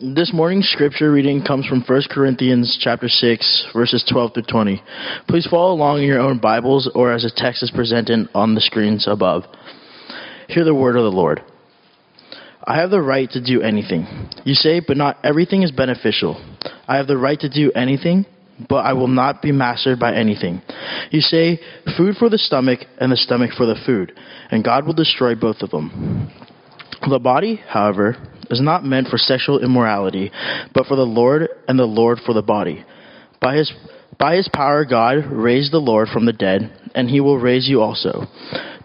This morning's scripture reading comes from 1 Corinthians chapter 6, verses 12 through 20. Please follow along in your own Bibles or as the text is presented on the screens above. Hear the word of the Lord. I have the right to do anything. You say, but not everything is beneficial. I have the right to do anything, but I will not be mastered by anything. You say, food for the stomach and the stomach for the food, and God will destroy both of them. The body, however, is not meant for sexual immorality, but for the Lord, and the Lord for the body. By his power God raised the Lord from the dead, and he will raise you also.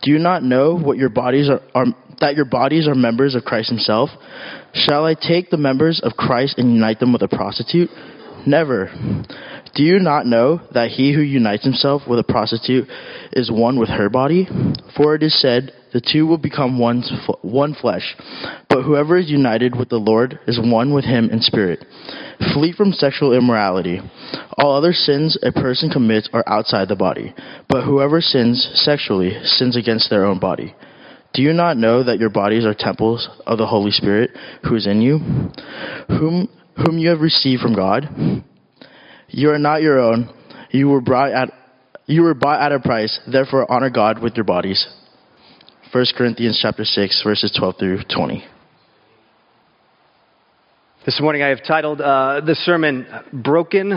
Do you not know what your bodies are that your bodies are members of Christ himself? Shall I take the members of Christ and unite them with a prostitute? Never. Do you not know that he who unites himself with a prostitute is one with her body? For it is said, the two will become one flesh. But whoever is united with the Lord is one with him in spirit. Flee from sexual immorality. All other sins a person commits are outside the body. But whoever sins sexually sins against their own body. Do you not know that your bodies are temples of the Holy Spirit who is in you, whom you have received from God? You are not your own. You were bought at a price. Therefore, honor God with your bodies. 1 Corinthians chapter 6, verses 12 through 20. This morning I have titled the sermon, Broken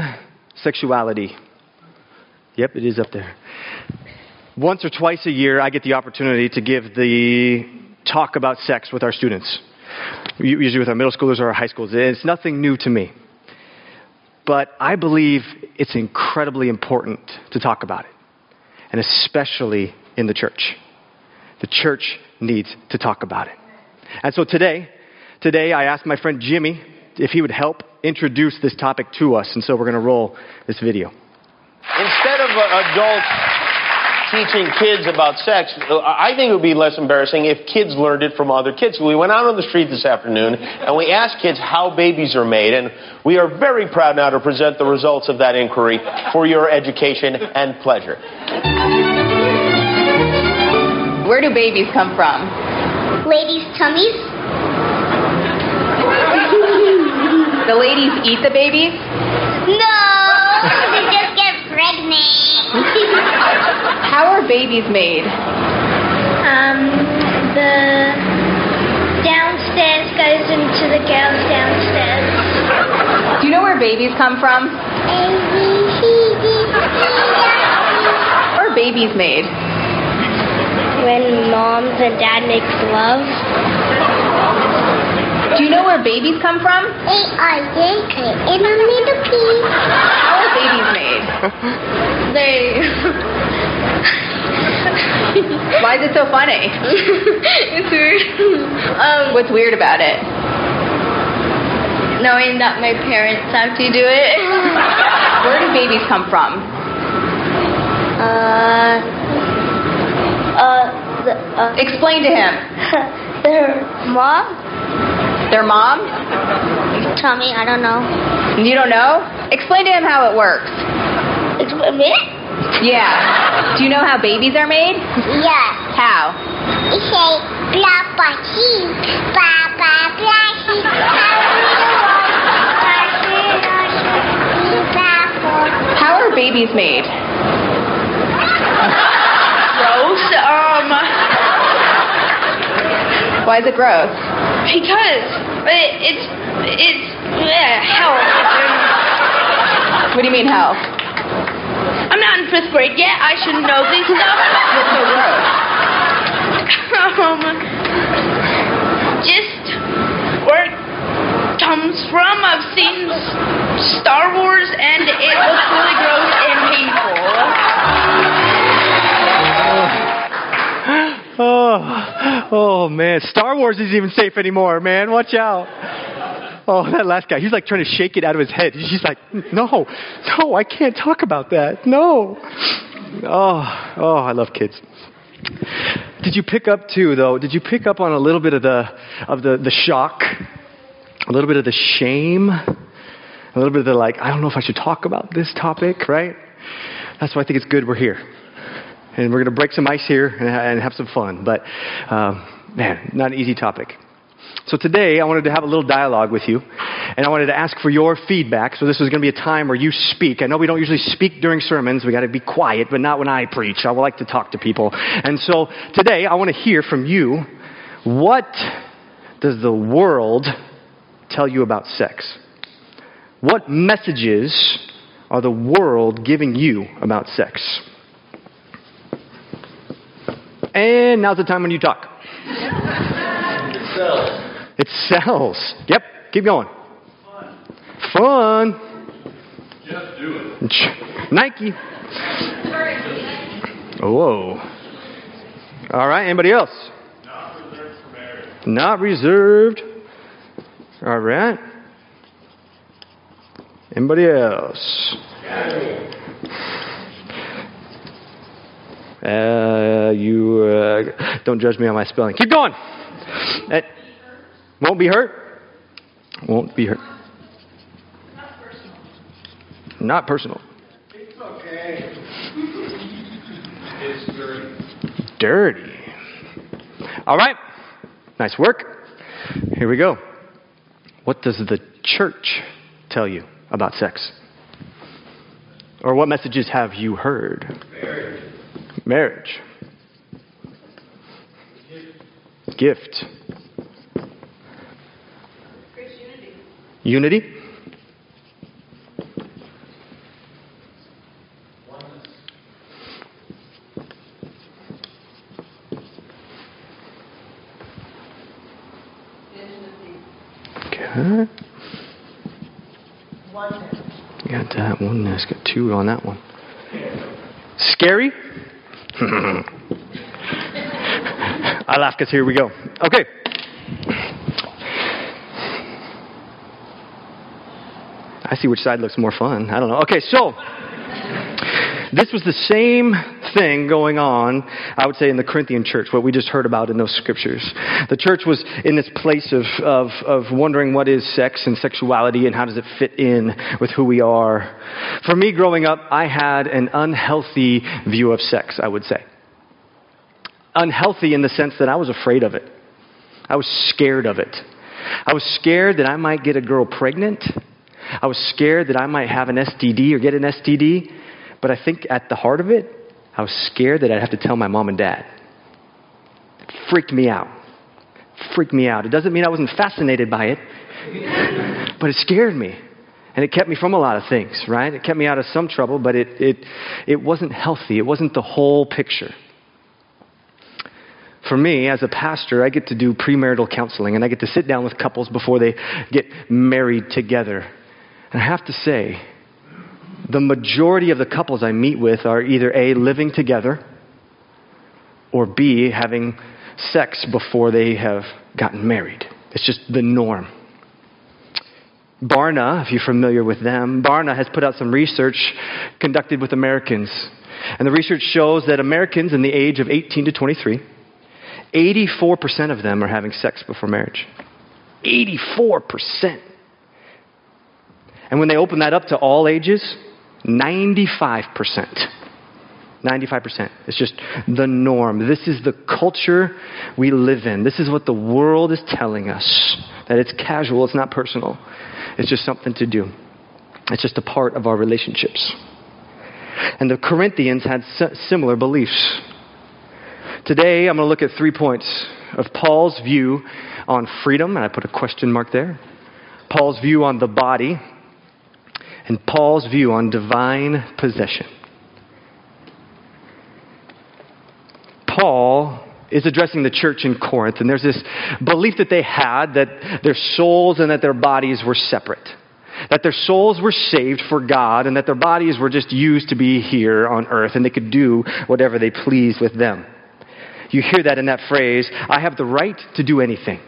Sexuality. Yep, it is up there. Once or twice a year, I get the opportunity to give the talk about sex with our students, usually with our middle schoolers or our high schoolers. It's nothing new to me, but I believe it's incredibly important to talk about it, and especially in the church. The church needs to talk about it. And so today I asked my friend Jimmy if he would help introduce this topic to us. And so we're going to roll this video. Instead of adults teaching kids about sex, I think it would be less embarrassing if kids learned it from other kids. We went out on the street this afternoon and we asked kids how babies are made. And we are very proud now to present the results of that inquiry for your education and pleasure. Where do babies come from? Ladies' tummies. The ladies eat the babies? No! They just get pregnant. How are babies made? The downstairs goes into the girls downstairs. Do you know where babies come from? How are babies made? When moms and dad makes love. Do you know where babies come from? And I need to pee. How are babies made? Why is it so funny? It's weird. What's weird about it? Knowing that my parents have to do it. Where do babies come from? Explain to him. Their mom? Tommy, I don't know. You don't know? Explain to him how it works. Explain me? Yeah. Do you know how babies are made? Yeah. How? You say, blah, blah, cheese, blah, blah, blah, cheese. How are babies made? Why is it gross? Because it's hell. What do you mean hell? I'm not in fifth grade yet. I should know these stuff. What's so gross? Just where it comes from. I've seen Star Wars, and it looks really gross and painful. Oh, man. Star Wars isn't even safe anymore, man. Watch out. Oh, that last guy, he's like trying to shake it out of his head. He's like, no, I can't talk about that. No. Oh, I love kids. Did you pick up on a little bit of the shock, a little bit of the shame, a little bit of the like, I don't know if I should talk about this topic, right? That's why I think it's good we're here. And we're going to break some ice here and have some fun. But, man, not an easy topic. So today, I wanted to have a little dialogue with you, and I wanted to ask for your feedback. So this is going to be a time where you speak. I know we don't usually speak during sermons. We got to be quiet, but not when I preach. I would like to talk to people. And so today, I want to hear from you, what does the world tell you about sex? What messages are the world giving you about sex? And now's the time when you talk. It sells. Yep, keep going. Fun. Just do it. Nike. Whoa. All right, anybody else? Not reserved for marriage. Not reserved. All right. Anybody else? You don't judge me on my spelling. Keep going. Won't be hurt. Won't be hurt. Not personal. It's okay. It's dirty. Dirty. All right. Nice work. Here we go. What does the church tell you about sex? Or what messages have you heard? Marriage. Gift. Unity. Oneness. Okay. Oneness. Got that oneness. Got two on that one. Scary. I laugh because here we go. Okay. I see which side looks more fun. I don't know. Okay, so this was the same thing going on, I would say, in the Corinthian church, what we just heard about in those scriptures. The church was in this place of wondering what is sex and sexuality and how does it fit in with who we are. For me, growing up, I had an unhealthy view of sex, I would say. Unhealthy in the sense that I was afraid of it. I was scared of it. I was scared that I might get a girl pregnant. I was scared that I might have an STD or get an STD. But I think at the heart of it, I was scared that I'd have to tell my mom and dad. It freaked me out. It doesn't mean I wasn't fascinated by it, but it scared me. And it kept me from a lot of things, right? It kept me out of some trouble, but it wasn't healthy. It wasn't the whole picture. For me, as a pastor, I get to do premarital counseling, and I get to sit down with couples before they get married together. And I have to say, the majority of the couples I meet with are either A, living together, or B, having sex before they have gotten married. It's just the norm. Barna, if you're familiar with them, Barna has put out some research conducted with Americans. And the research shows that Americans in the age of 18 to 23, 84% of them are having sex before marriage. 84%. And when they open that up to all ages, 95%. 95%. It's just the norm. This is the culture we live in. This is what the world is telling us. That it's casual, it's not personal. It's just something to do. It's just a part of our relationships. And the Corinthians had similar beliefs. Today, I'm going to look at 3 points of Paul's view on freedom, and I put a question mark there, Paul's view on the body, and Paul's view on divine possession. Paul is addressing the church in Corinth, and there's this belief that they had that their souls and that their bodies were separate, that their souls were saved for God, and that their bodies were just used to be here on earth, and they could do whatever they pleased with them. You hear that in that phrase, I have the right to do anything.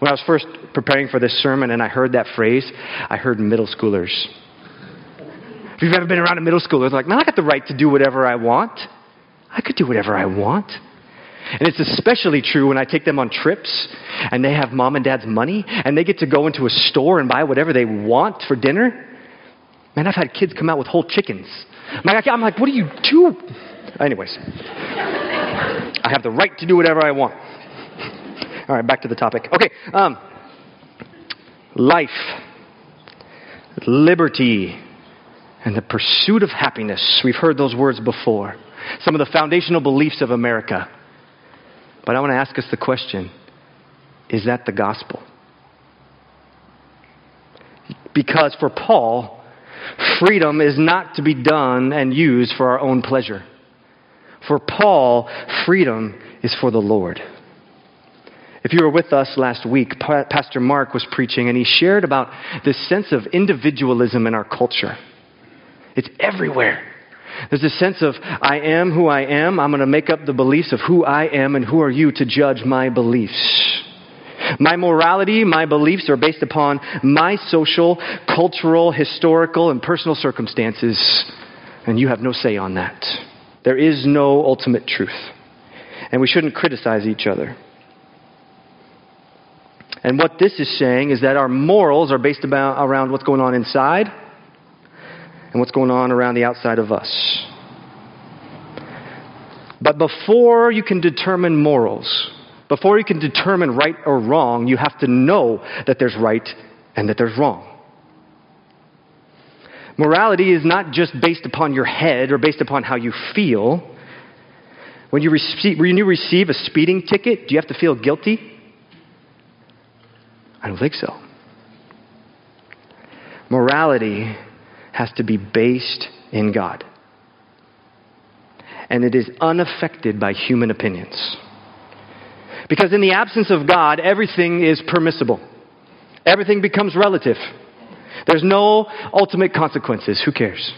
When I was first preparing for this sermon and I heard that phrase, I heard middle schoolers. If you've ever been around a middle schooler, it's like, man, I got the right to do whatever I want. I could do whatever I want. And it's especially true when I take them on trips and they have mom and dad's money and they get to go into a store and buy whatever they want for dinner. Man, I've had kids come out with whole chickens. I'm like, what do you do? Anyways. I have the right to do whatever I want. All right, back to the topic. Okay, life, liberty, and the pursuit of happiness. We've heard those words before. Some of the foundational beliefs of America. But I want to ask us the question, is that the gospel? Because for Paul, freedom is not to be done and used for our own pleasure. For Paul, freedom is for the Lord. If you were with us last week, Pastor Mark was preaching and he shared about this sense of individualism in our culture. It's everywhere. There's a sense of, I am who I am. I'm going to make up the beliefs of who I am, and who are you to judge my beliefs? My morality, my beliefs are based upon my social, cultural, historical, and personal circumstances, and you have no say on that. There is no ultimate truth, and we shouldn't criticize each other. And what this is saying is that our morals are based around what's going on inside and what's going on around the outside of us. But before you can determine morals, before you can determine right or wrong, you have to know that there's right and that there's wrong. Morality is not just based upon your head or based upon how you feel. When you receive a speeding ticket, do you have to feel guilty? I don't think so. Morality has to be based in God. And it is unaffected by human opinions. Because in the absence of God, everything is permissible. Everything becomes relative. There's no ultimate consequences. Who cares?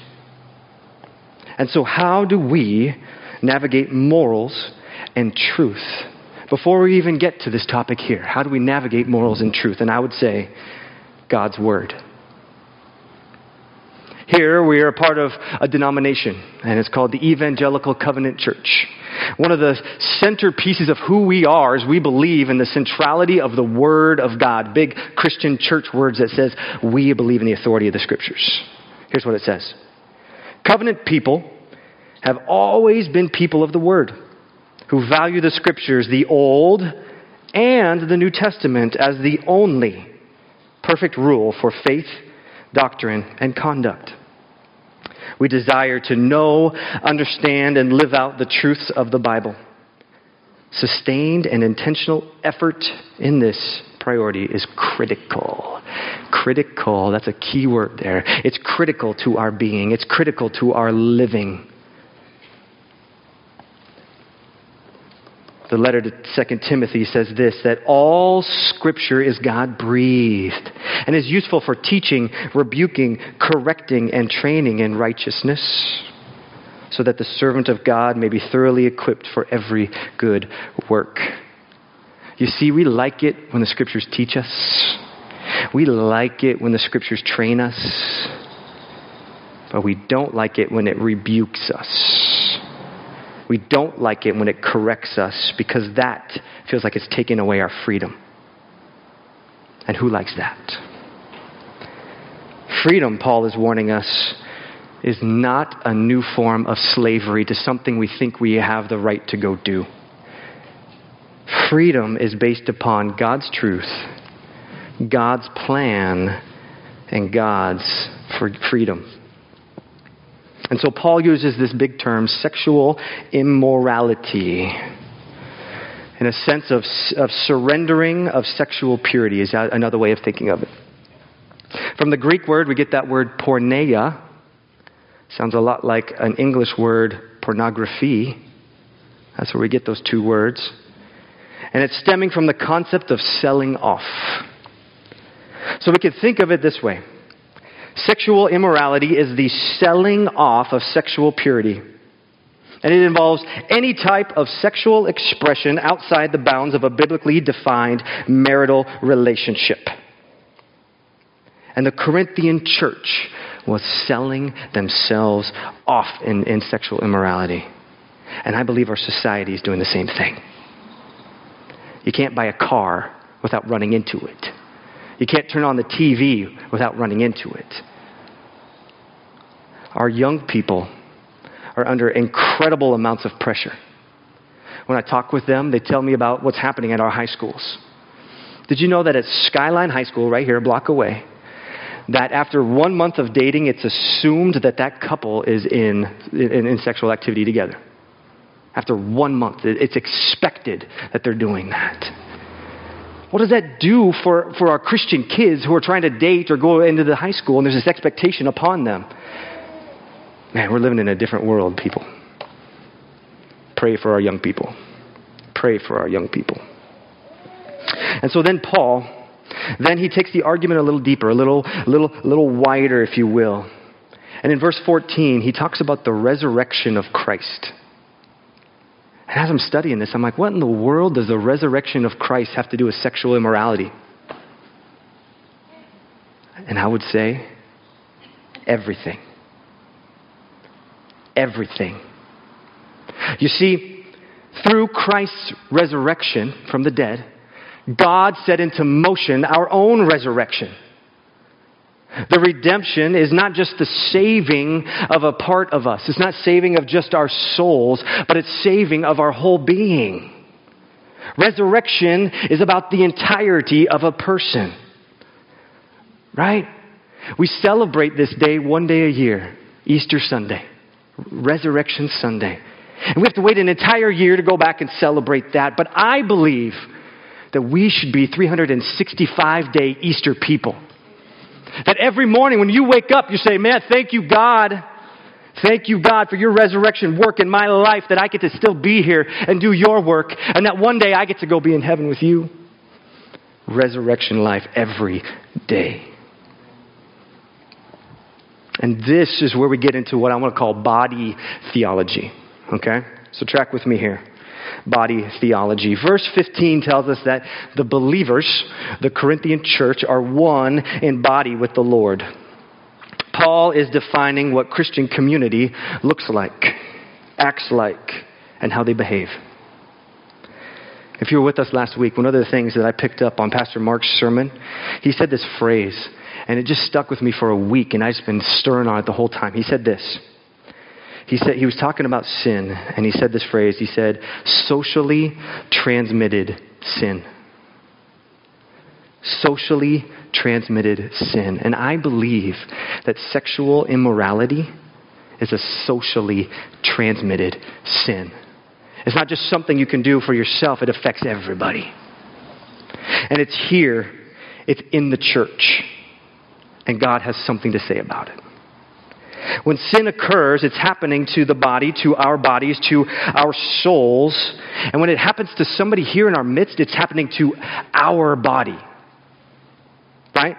And so how do we navigate morals and truth? Before we even get to this topic here, how do we navigate morals and truth? And I would say God's Word. Here we are a part of a denomination, and it's called the Evangelical Covenant Church. One of the centerpieces of who we are is we believe in the centrality of the Word of God. Big Christian church words that says, we believe in the authority of the Scriptures. Here's what it says. Covenant people have always been people of the Word, who value the Scriptures, the Old and the New Testament, as the only perfect rule for faith, doctrine, and conduct. We desire to know, understand, and live out the truths of the Bible. Sustained and intentional effort in this priority is critical. Critical, that's a key word there. It's critical to our being. It's critical to our living. The letter to 2 Timothy says this, that all Scripture is God-breathed and is useful for teaching, rebuking, correcting, and training in righteousness, so that the servant of God may be thoroughly equipped for every good work. You see, we like it when the Scriptures teach us. We like it when the Scriptures train us. But we don't like it when it rebukes us. We don't like it when it corrects us, because that feels like it's taking away our freedom. And who likes that? Freedom, Paul is warning us, is not a new form of slavery to something we think we have the right to go do. Freedom is based upon God's truth, God's plan, and God's freedom. And so Paul uses this big term, sexual immorality, in a sense of surrendering of sexual purity is another way of thinking of it. From the Greek word, we get that word porneia. Sounds a lot like an English word, pornography. That's where we get those two words. And it's stemming from the concept of selling off. So we can think of it this way. Sexual immorality is the selling off of sexual purity. And it involves any type of sexual expression outside the bounds of a biblically defined marital relationship. And the Corinthian church was selling themselves off in sexual immorality. And I believe our society is doing the same thing. You can't buy a car without running into it. You can't turn on the TV without running into it. Our young people are under incredible amounts of pressure. When I talk with them, they tell me about what's happening at our high schools. Did you know that at Skyline High School, right here, a block away, that after 1 month of dating, it's assumed that that couple is in sexual activity together? After 1 month, it's expected that they're doing that. What does that do for our Christian kids who are trying to date or go into the high school and there's this expectation upon them? Man, we're living in a different world, people. Pray for our young people. Pray for our young people. And so then Paul, then he takes the argument a little deeper, a little wider, if you will. And in verse 14, he talks about the resurrection of Christ. And as I'm studying this, I'm like, what in the world does the resurrection of Christ have to do with sexual immorality? And I would say, everything. Everything. You see, through Christ's resurrection from the dead, God set into motion our own resurrection. The redemption is not just the saving of a part of us. It's not saving of just our souls, but it's saving of our whole being. Resurrection is about the entirety of a person. Right? We celebrate this day one day a year, Easter Sunday, Resurrection Sunday. And we have to wait an entire year to go back and celebrate that. But I believe that we should be 365-day Easter people. That every morning when you wake up, you say, man, thank you, God. Thank you, God, for your resurrection work in my life, that I get to still be here and do your work, and that one day I get to go be in heaven with you. Resurrection life every day. And this is where we get into what I want to call body theology. Okay? So track with me here. Body theology. Verse 15 tells us that the believers, the Corinthian church, are one in body with the Lord. Paul is defining what Christian community looks like, acts like, and how they behave. If you were with us last week, one of the things that I picked up on Pastor Mark's sermon, he said this phrase, and it just stuck with me for a week, and I've been stirring on it the whole time. He said this. He said, he was talking about sin, and he said this phrase. He said, socially transmitted sin. Socially transmitted sin. And I believe that sexual immorality is a socially transmitted sin. It's not just something you can do for yourself. It affects everybody. And it's here. It's in the church. And God has something to say about it. When sin occurs, it's happening to the body, to our bodies, to our souls. And when it happens to somebody here in our midst, it's happening to our body. Right?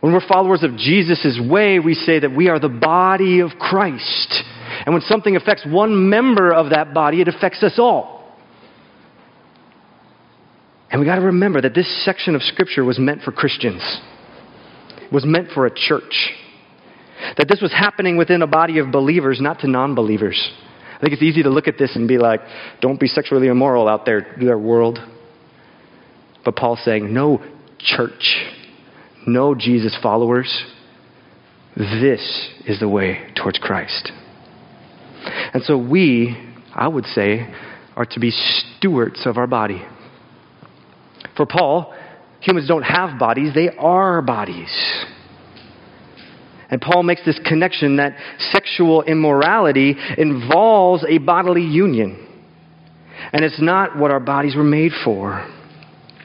When we're followers of Jesus' way, we say that we are the body of Christ. And when something affects one member of that body, it affects us all. And we got to remember that this section of Scripture was meant for Christians. It was meant for a church. That this was happening within a body of believers, not to non-believers. I think it's easy to look at this and be like, don't be sexually immoral out there, their world. But Paul's saying, no church, no Jesus followers. This is the way towards Christ. And so we, I would say, are to be stewards of our body. For Paul, humans don't have bodies, they are bodies. And Paul makes this connection that sexual immorality involves a bodily union. And it's not what our bodies were made for.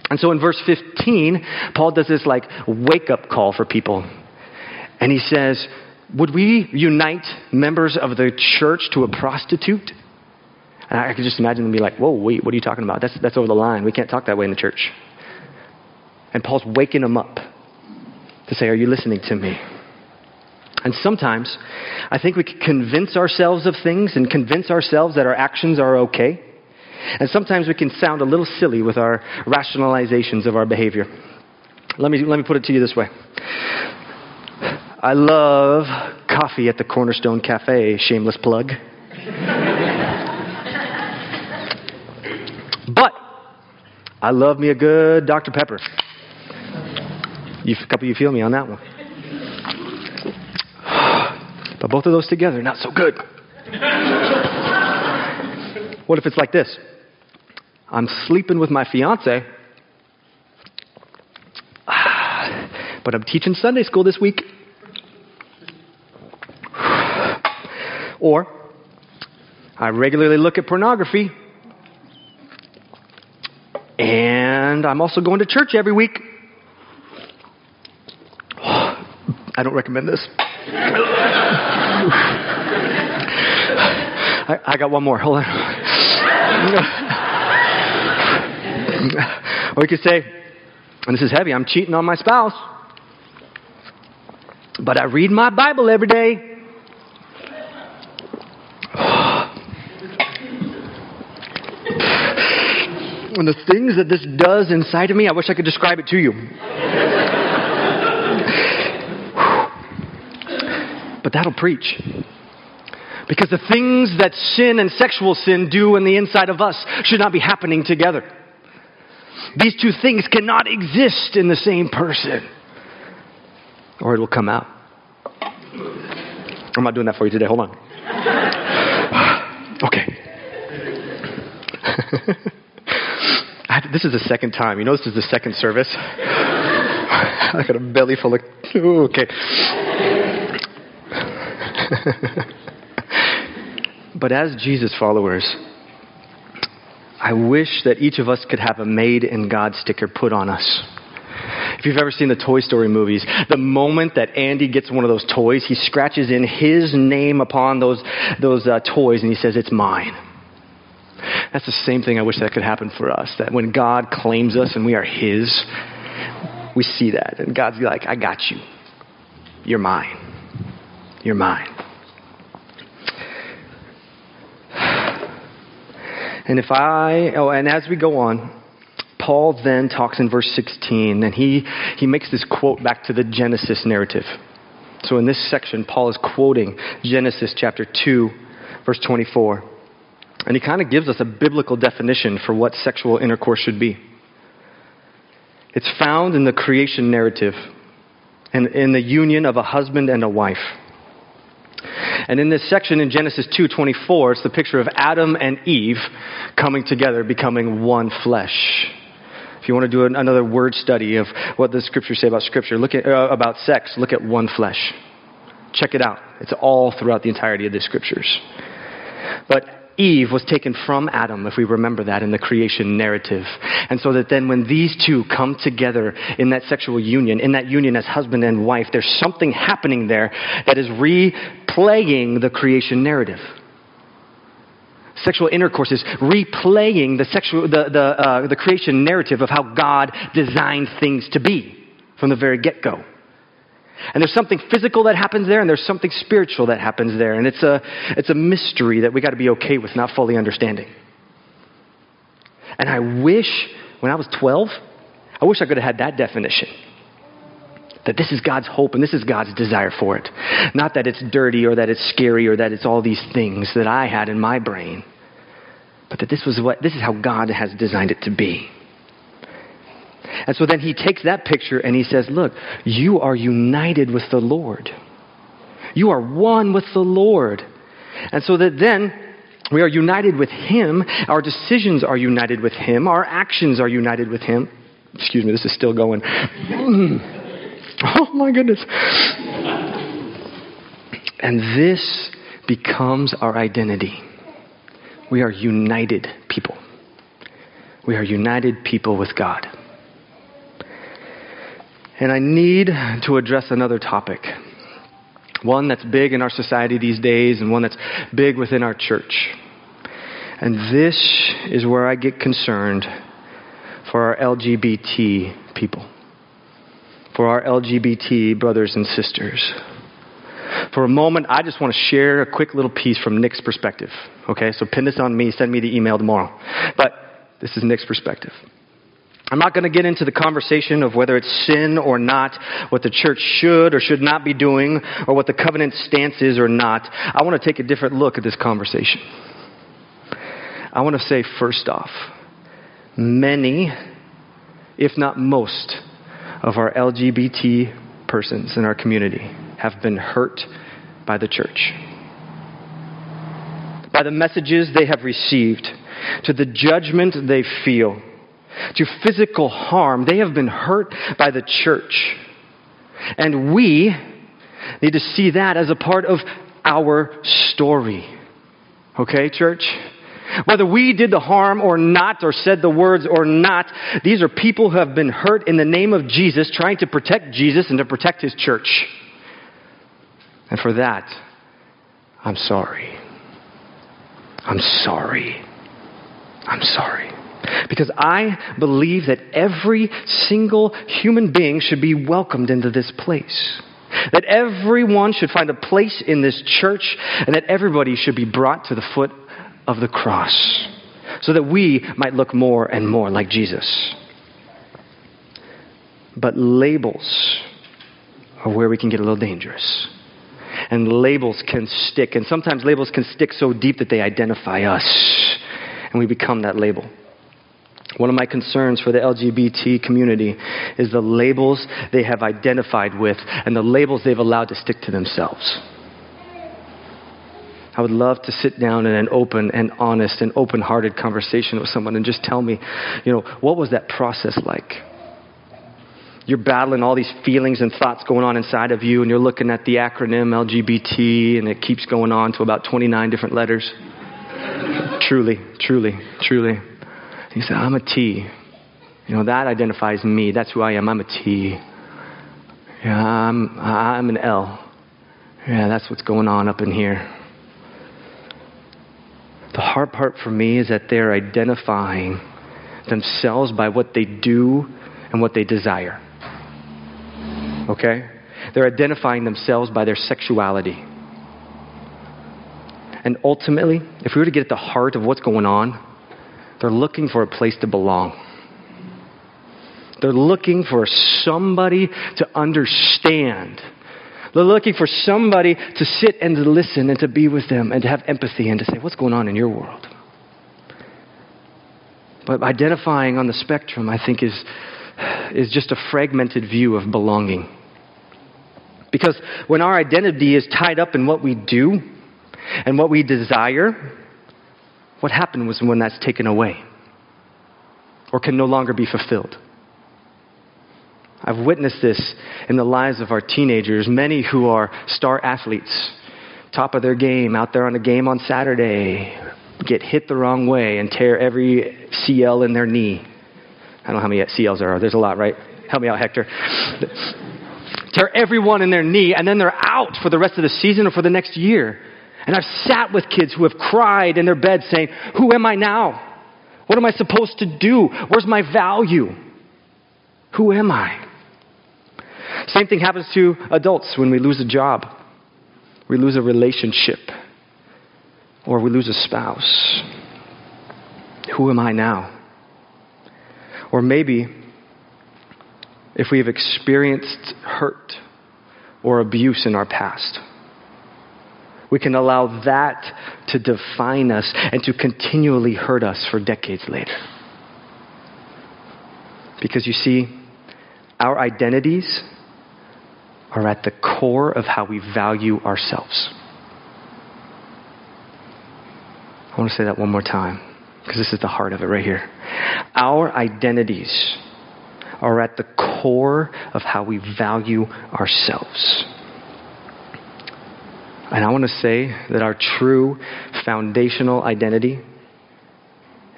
And so in verse 15, Paul does this like wake-up call for people. And he says, would we unite members of the church to a prostitute? And I could just imagine them be like, whoa, wait, what are you talking about? That's over the line. We can't talk that way in the church. And Paul's waking them up to say, are you listening to me? And sometimes I think we can convince ourselves of things and convince ourselves that our actions are okay. And sometimes we can sound a little silly with our rationalizations of our behavior. Let me put it to you this way. I love coffee at the Cornerstone Cafe, shameless plug. But I love me a good Dr. Pepper. A couple of you feel me on that one. But both of those together, not so good. What if it's like this? I'm sleeping with my fiance, but I'm teaching Sunday school this week. Or I regularly look at pornography, and I'm also going to church every week. I don't recommend this. I got one more. Hold on. Or you could say, and this is heavy, I'm cheating on my spouse, but I read my Bible every day. And the things that this does inside of me, I wish I could describe it to you. But that'll preach. Because the things that sin and sexual sin do in the inside of us should not be happening together. These two things cannot exist in the same person, or it will come out. I'm not doing that for you today. Hold on. Okay. This is the second time. You know, this is the second service. I got a belly full of... Ooh, okay. But as Jesus followers, I wish that each of us could have a made in God sticker put on us. If you've ever seen the Toy Story movies, the moment that Andy gets one of those toys, he scratches in his name upon those toys, and he says, "It's mine." That's the same thing I wish that could happen for us, that when God claims us and we are his, we see that. And God's like, "I got you. You're mine. You're mine." And as we go on, Paul then talks in verse 16, and he makes this quote back to the Genesis narrative. So in this section, Paul is quoting Genesis chapter 2, verse 24. And he kind of gives us a biblical definition for what sexual intercourse should be. It's found in the creation narrative and in the union of a husband and a wife. And in this section in Genesis 2:24, it's the picture of Adam and Eve coming together, becoming one flesh. If you want to do another word study of what the scriptures say about scripture, about sex, look at one flesh. Check it out. It's all throughout the entirety of the scriptures. But Eve was taken from Adam, if we remember that, in the creation narrative. And so that then when these two come together in that sexual union, in that union as husband and wife, there's something happening there that is replaying the creation narrative. Sexual intercourse is replaying the creation narrative of how God designed things to be from the very get-go. And there's something physical that happens there, and there's something spiritual that happens there. And it's a mystery that we got to be okay with not fully understanding. And I wish, when I was 12, I wish I could have had that definition. That this is God's hope, and this is God's desire for it. Not that it's dirty, or that it's scary, or that it's all these things that I had in my brain. But that this is how God has designed it to be. And so then he takes that picture and he says, "Look, you are united with the Lord. You are one with the Lord." And so that then we are united with him. Our decisions are united with him. Our actions are united with him. Excuse me, this is still going. Oh my goodness. And this becomes our identity. We are united people. We are united people with God. And I need to address another topic, one that's big in our society these days and one that's big within our church. And this is where I get concerned for our LGBT people, for our LGBT brothers and sisters. For a moment, I just want to share a quick little piece from Nick's perspective. Okay, so pin this on me, send me the email tomorrow. But this is Nick's perspective. I'm not going to get into the conversation of whether it's sin or not, what the church should or should not be doing, or what the covenant stance is or not. I want to take a different look at this conversation. I want to say, first off, many, if not most, of our LGBT persons in our community have been hurt by the church, by the messages they have received, to the judgment they feel, to physical harm. They have been hurt by the church. And we need to see that as a part of our story. Okay, church? Whether we did the harm or not, or said the words or not, these are people who have been hurt in the name of Jesus, trying to protect Jesus and to protect his church. And for that, I'm sorry. I'm sorry. I'm sorry. Because I believe that every single human being should be welcomed into this place. That everyone should find a place in this church, and that everybody should be brought to the foot of the cross, so that we might look more and more like Jesus. But labels are where we can get a little dangerous. And labels can stick, and sometimes labels can stick so deep that they identify us, and we become that label. One of my concerns for the LGBT community is the labels they have identified with and the labels they've allowed to stick to themselves. I would love to sit down in an open and honest and open-hearted conversation with someone and just tell me, what was that process like? You're battling all these feelings and thoughts going on inside of you, and you're looking at the acronym LGBT, and it keeps going on to about 29 different letters. Truly. He said, I'm a T. That identifies me. That's who I am. I'm a T. Yeah, I'm an L. Yeah, that's what's going on up in here. The hard part for me is that they're identifying themselves by what they do and what they desire. Okay? They're identifying themselves by their sexuality. And ultimately, if we were to get at the heart of what's going on, they're looking for a place to belong. They're looking for somebody to understand. They're looking for somebody to sit and to listen and to be with them and to have empathy and to say, what's going on in your world? But identifying on the spectrum, I think, is just a fragmented view of belonging. Because when our identity is tied up in what we do and what we desire, what happened was when that's taken away or can no longer be fulfilled. I've witnessed this in the lives of our teenagers, many who are star athletes, top of their game, out there on a game on Saturday, get hit the wrong way and tear every CL in their knee. I don't know how many CLs there are. There's a lot, right? Help me out, Hector. Tear everyone in their knee, and then they're out for the rest of the season or for the next year. And I've sat with kids who have cried in their bed saying, who am I now? What am I supposed to do? Where's my value? Who am I? Same thing happens to adults when we lose a job, we lose a relationship, or we lose a spouse. Who am I now? Or maybe if we have experienced hurt or abuse in our past, we can allow that to define us and to continually hurt us for decades later. Because you see, our identities are at the core of how we value ourselves. I want to say that one more time, because this is the heart of it right here. Our identities are at the core of how we value ourselves. And I want to say that our true foundational identity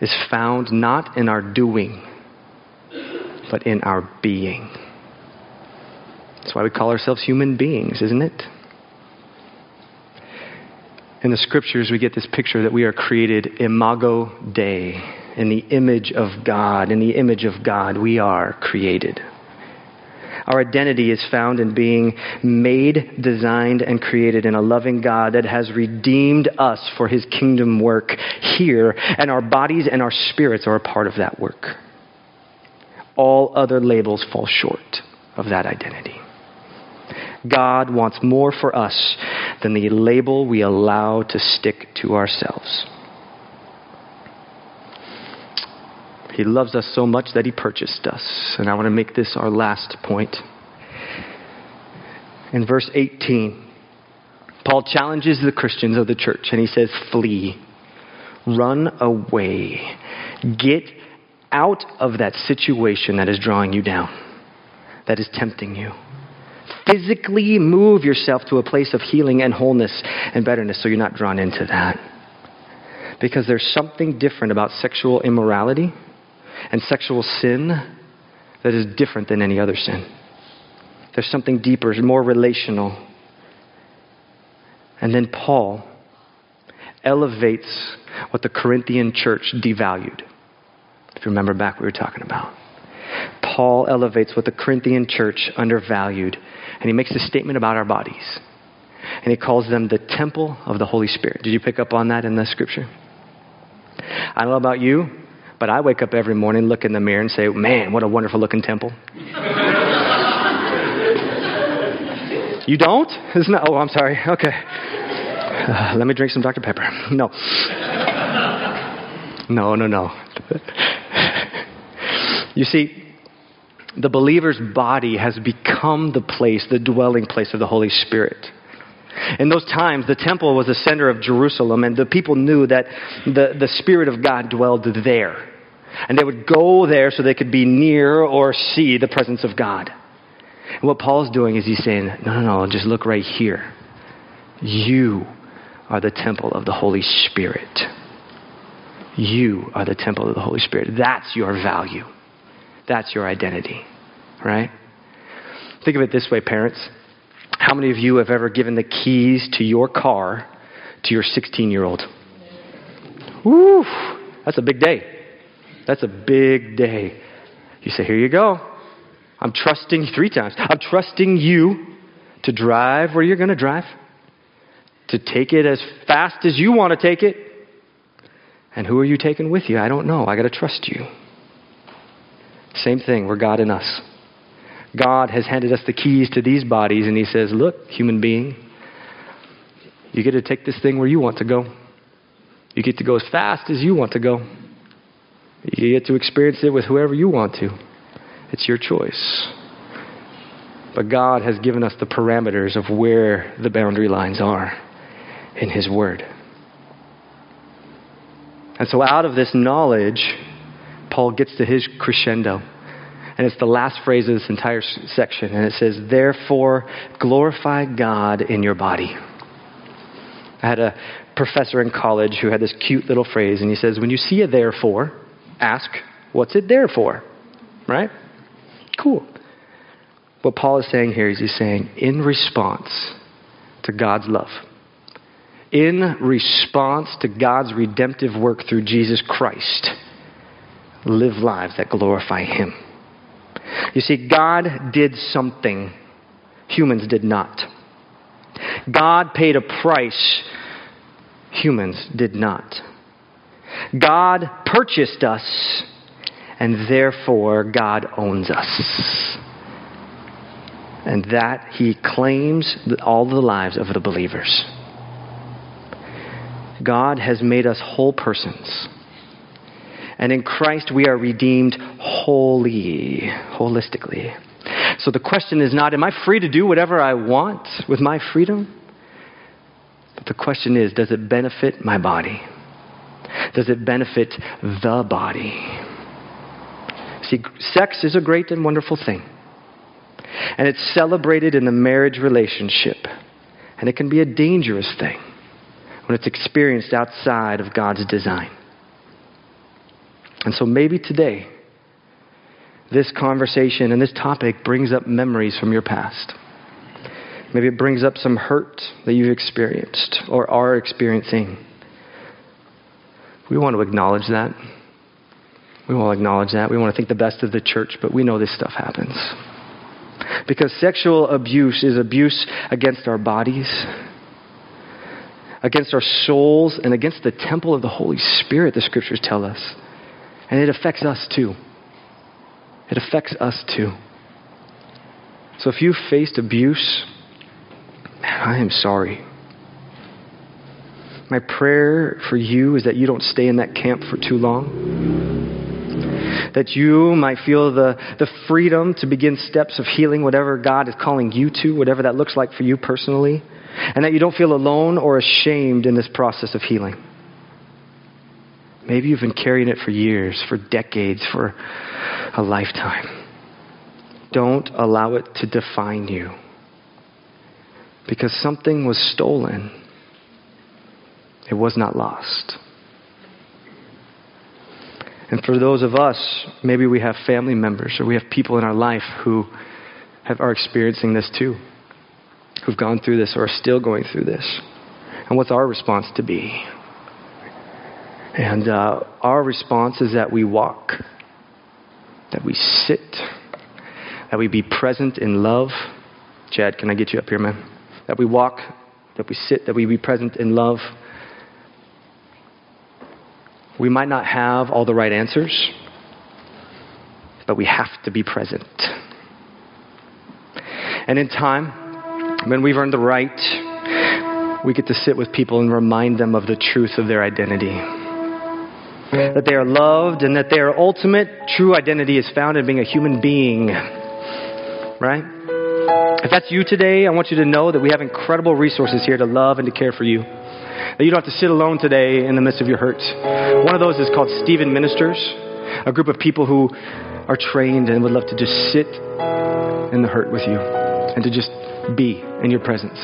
is found not in our doing, but in our being. That's why we call ourselves human beings, isn't it? In the scriptures, we get this picture that we are created imago Dei, in the image of God. In the image of God, we are created. Our identity is found in being made, designed, and created in a loving God that has redeemed us for his kingdom work here, and our bodies and our spirits are a part of that work. All other labels fall short of that identity. God wants more for us than the label we allow to stick to ourselves. He loves us so much that he purchased us. And I want to make this our last point. In verse 18, Paul challenges the Christians of the church, and he says, flee. Run away. Get out of that situation that is drawing you down, that is tempting you. Physically move yourself to a place of healing and wholeness and betterness so you're not drawn into that. Because there's something different about sexual immorality and sexual sin that is different than any other sin. There's something deeper, more relational. And then Paul elevates what the Corinthian church devalued. If you remember back what we were talking about. Paul elevates what the Corinthian church undervalued. And he makes a statement about our bodies. And he calls them the temple of the Holy Spirit. Did you pick up on that in the scripture? I don't know about you, but I wake up every morning, look in the mirror and say, man, what a wonderful looking temple. You don't? It's not. Oh, I'm sorry. Okay. Let me drink some Dr. Pepper. No. No. You see, the believer's body has become the place, the dwelling place of the Holy Spirit. In those times, the temple was the center of Jerusalem, and the people knew that the Spirit of God dwelled there. And they would go there so they could be near or see the presence of God. And what Paul's doing is he's saying, no, just look right here. You are the temple of the Holy Spirit. You are the temple of the Holy Spirit. That's your value. That's your identity, right? Think of it this way, parents. How many of you have ever given the keys to your car to your 16-year-old? Woo! That's a big day. That's a big day. You say, here you go. I'm trusting three times. I'm trusting you to drive where you're going to drive, to take it as fast as you want to take it. And who are you taking with you? I don't know. I got to trust you. Same thing. We're God in us. God has handed us the keys to these bodies, and he says, look, human being, you get to take this thing where you want to go. You get to go as fast as you want to go. You get to experience it with whoever you want to. It's your choice. But God has given us the parameters of where the boundary lines are in his word. And so out of this knowledge, Paul gets to his crescendo. And it's the last phrase of this entire section. And it says, therefore, glorify God in your body. I had a professor in college who had this cute little phrase. And he says, when you see a therefore, ask, what's it there for? Right? Cool. What Paul is saying here is he's saying, in response to God's love, in response to God's redemptive work through Jesus Christ, live lives that glorify him. You see, God did something humans did not. God paid a price humans did not. God purchased us, and therefore God owns us. And that he claims all the lives of the believers. God has made us whole persons. And in Christ, we are redeemed wholly, holistically. So the question is not, am I free to do whatever I want with my freedom? But the question is, does it benefit my body? Does it benefit the body? See, sex is a great and wonderful thing. And it's celebrated in the marriage relationship. And it can be a dangerous thing when it's experienced outside of God's design. And so maybe today, this conversation and this topic brings up memories from your past. Maybe it brings up some hurt that you've experienced or are experiencing. We want to acknowledge that. We want to acknowledge that. We want to think the best of the church, but we know this stuff happens. Because sexual abuse is abuse against our bodies, against our souls, and against the temple of the Holy Spirit, the scriptures tell us. And it affects us too. It affects us too. So if you faced abuse, man, I am sorry. My prayer for you is that you don't stay in that camp for too long. That you might feel the freedom to begin steps of healing, whatever God is calling you to, whatever that looks like for you personally. And that you don't feel alone or ashamed in this process of healing. Maybe you've been carrying it for years, for decades, for a lifetime. Don't allow it to define you, because something was stolen. It was not lost. And for those of us, maybe we have family members or we have people in our life who are experiencing this too, who've gone through this or are still going through this. And what's our response to be? And our response is that we walk, that we sit, that we be present in love. Chad, can I get you up here, man? That we walk, that we sit, that we be present in love. We might not have all the right answers, but we have to be present. And in time, when we've earned the right, we get to sit with people and remind them of the truth of their identity. That they are loved and that their ultimate true identity is found in being a human being. Right? If that's you today, I want you to know that we have incredible resources here to love and to care for you. That you don't have to sit alone today in the midst of your hurts. One of those is called Stephen Ministers, a group of people who are trained and would love to just sit in the hurt with you and to just be in your presence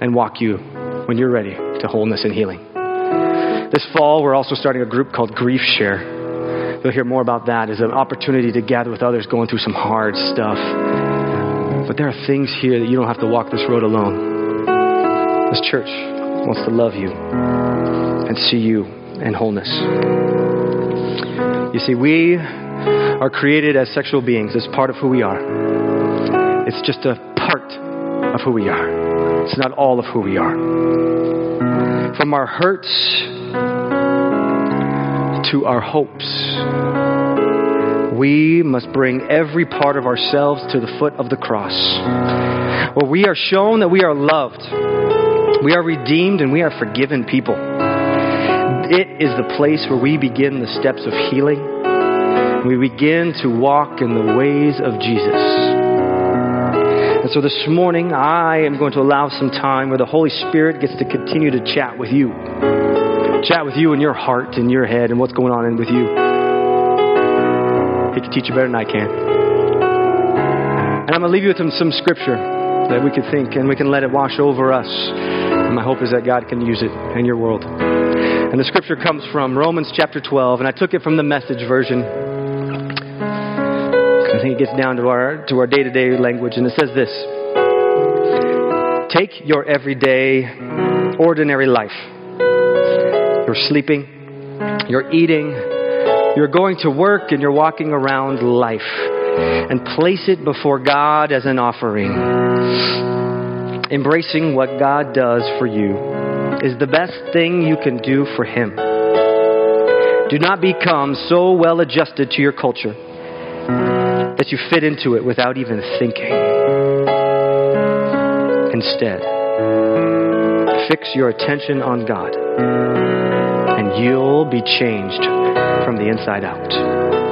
and walk you when you're ready to wholeness and healing. This fall, we're also starting a group called Grief Share. You'll hear more about that as an opportunity to gather with others going through some hard stuff. But there are things here that you don't have to walk this road alone. This church wants to love you and see you in wholeness. You see, we are created as sexual beings. It's part of who we are. It's just a part of who we are. It's not all of who we are. From our hurts to our hopes, we must bring every part of ourselves to the foot of the cross, where we are shown that we are loved. We are redeemed and we are forgiven people. It is the place where we begin the steps of healing. We begin to walk in the ways of Jesus. And so this morning, I am going to allow some time where the Holy Spirit gets to continue to chat with you. Chat with you in your heart and your head and what's going on in with you. He can teach you better than I can. And I'm going to leave you with some scripture that we can think and we can let it wash over us. And my hope is that God can use it in your world. And the scripture comes from Romans chapter 12, and I took it from the Message version. I think it gets down to our day-to-day language, and it says this. Take your everyday, ordinary life. You're sleeping, you're eating, you're going to work, and you're walking around life. And place it before God as an offering. Embracing what God does for you is the best thing you can do for Him. Do not become so well adjusted to your culture that you fit into it without even thinking. Instead, fix your attention on God, and you'll be changed from the inside out.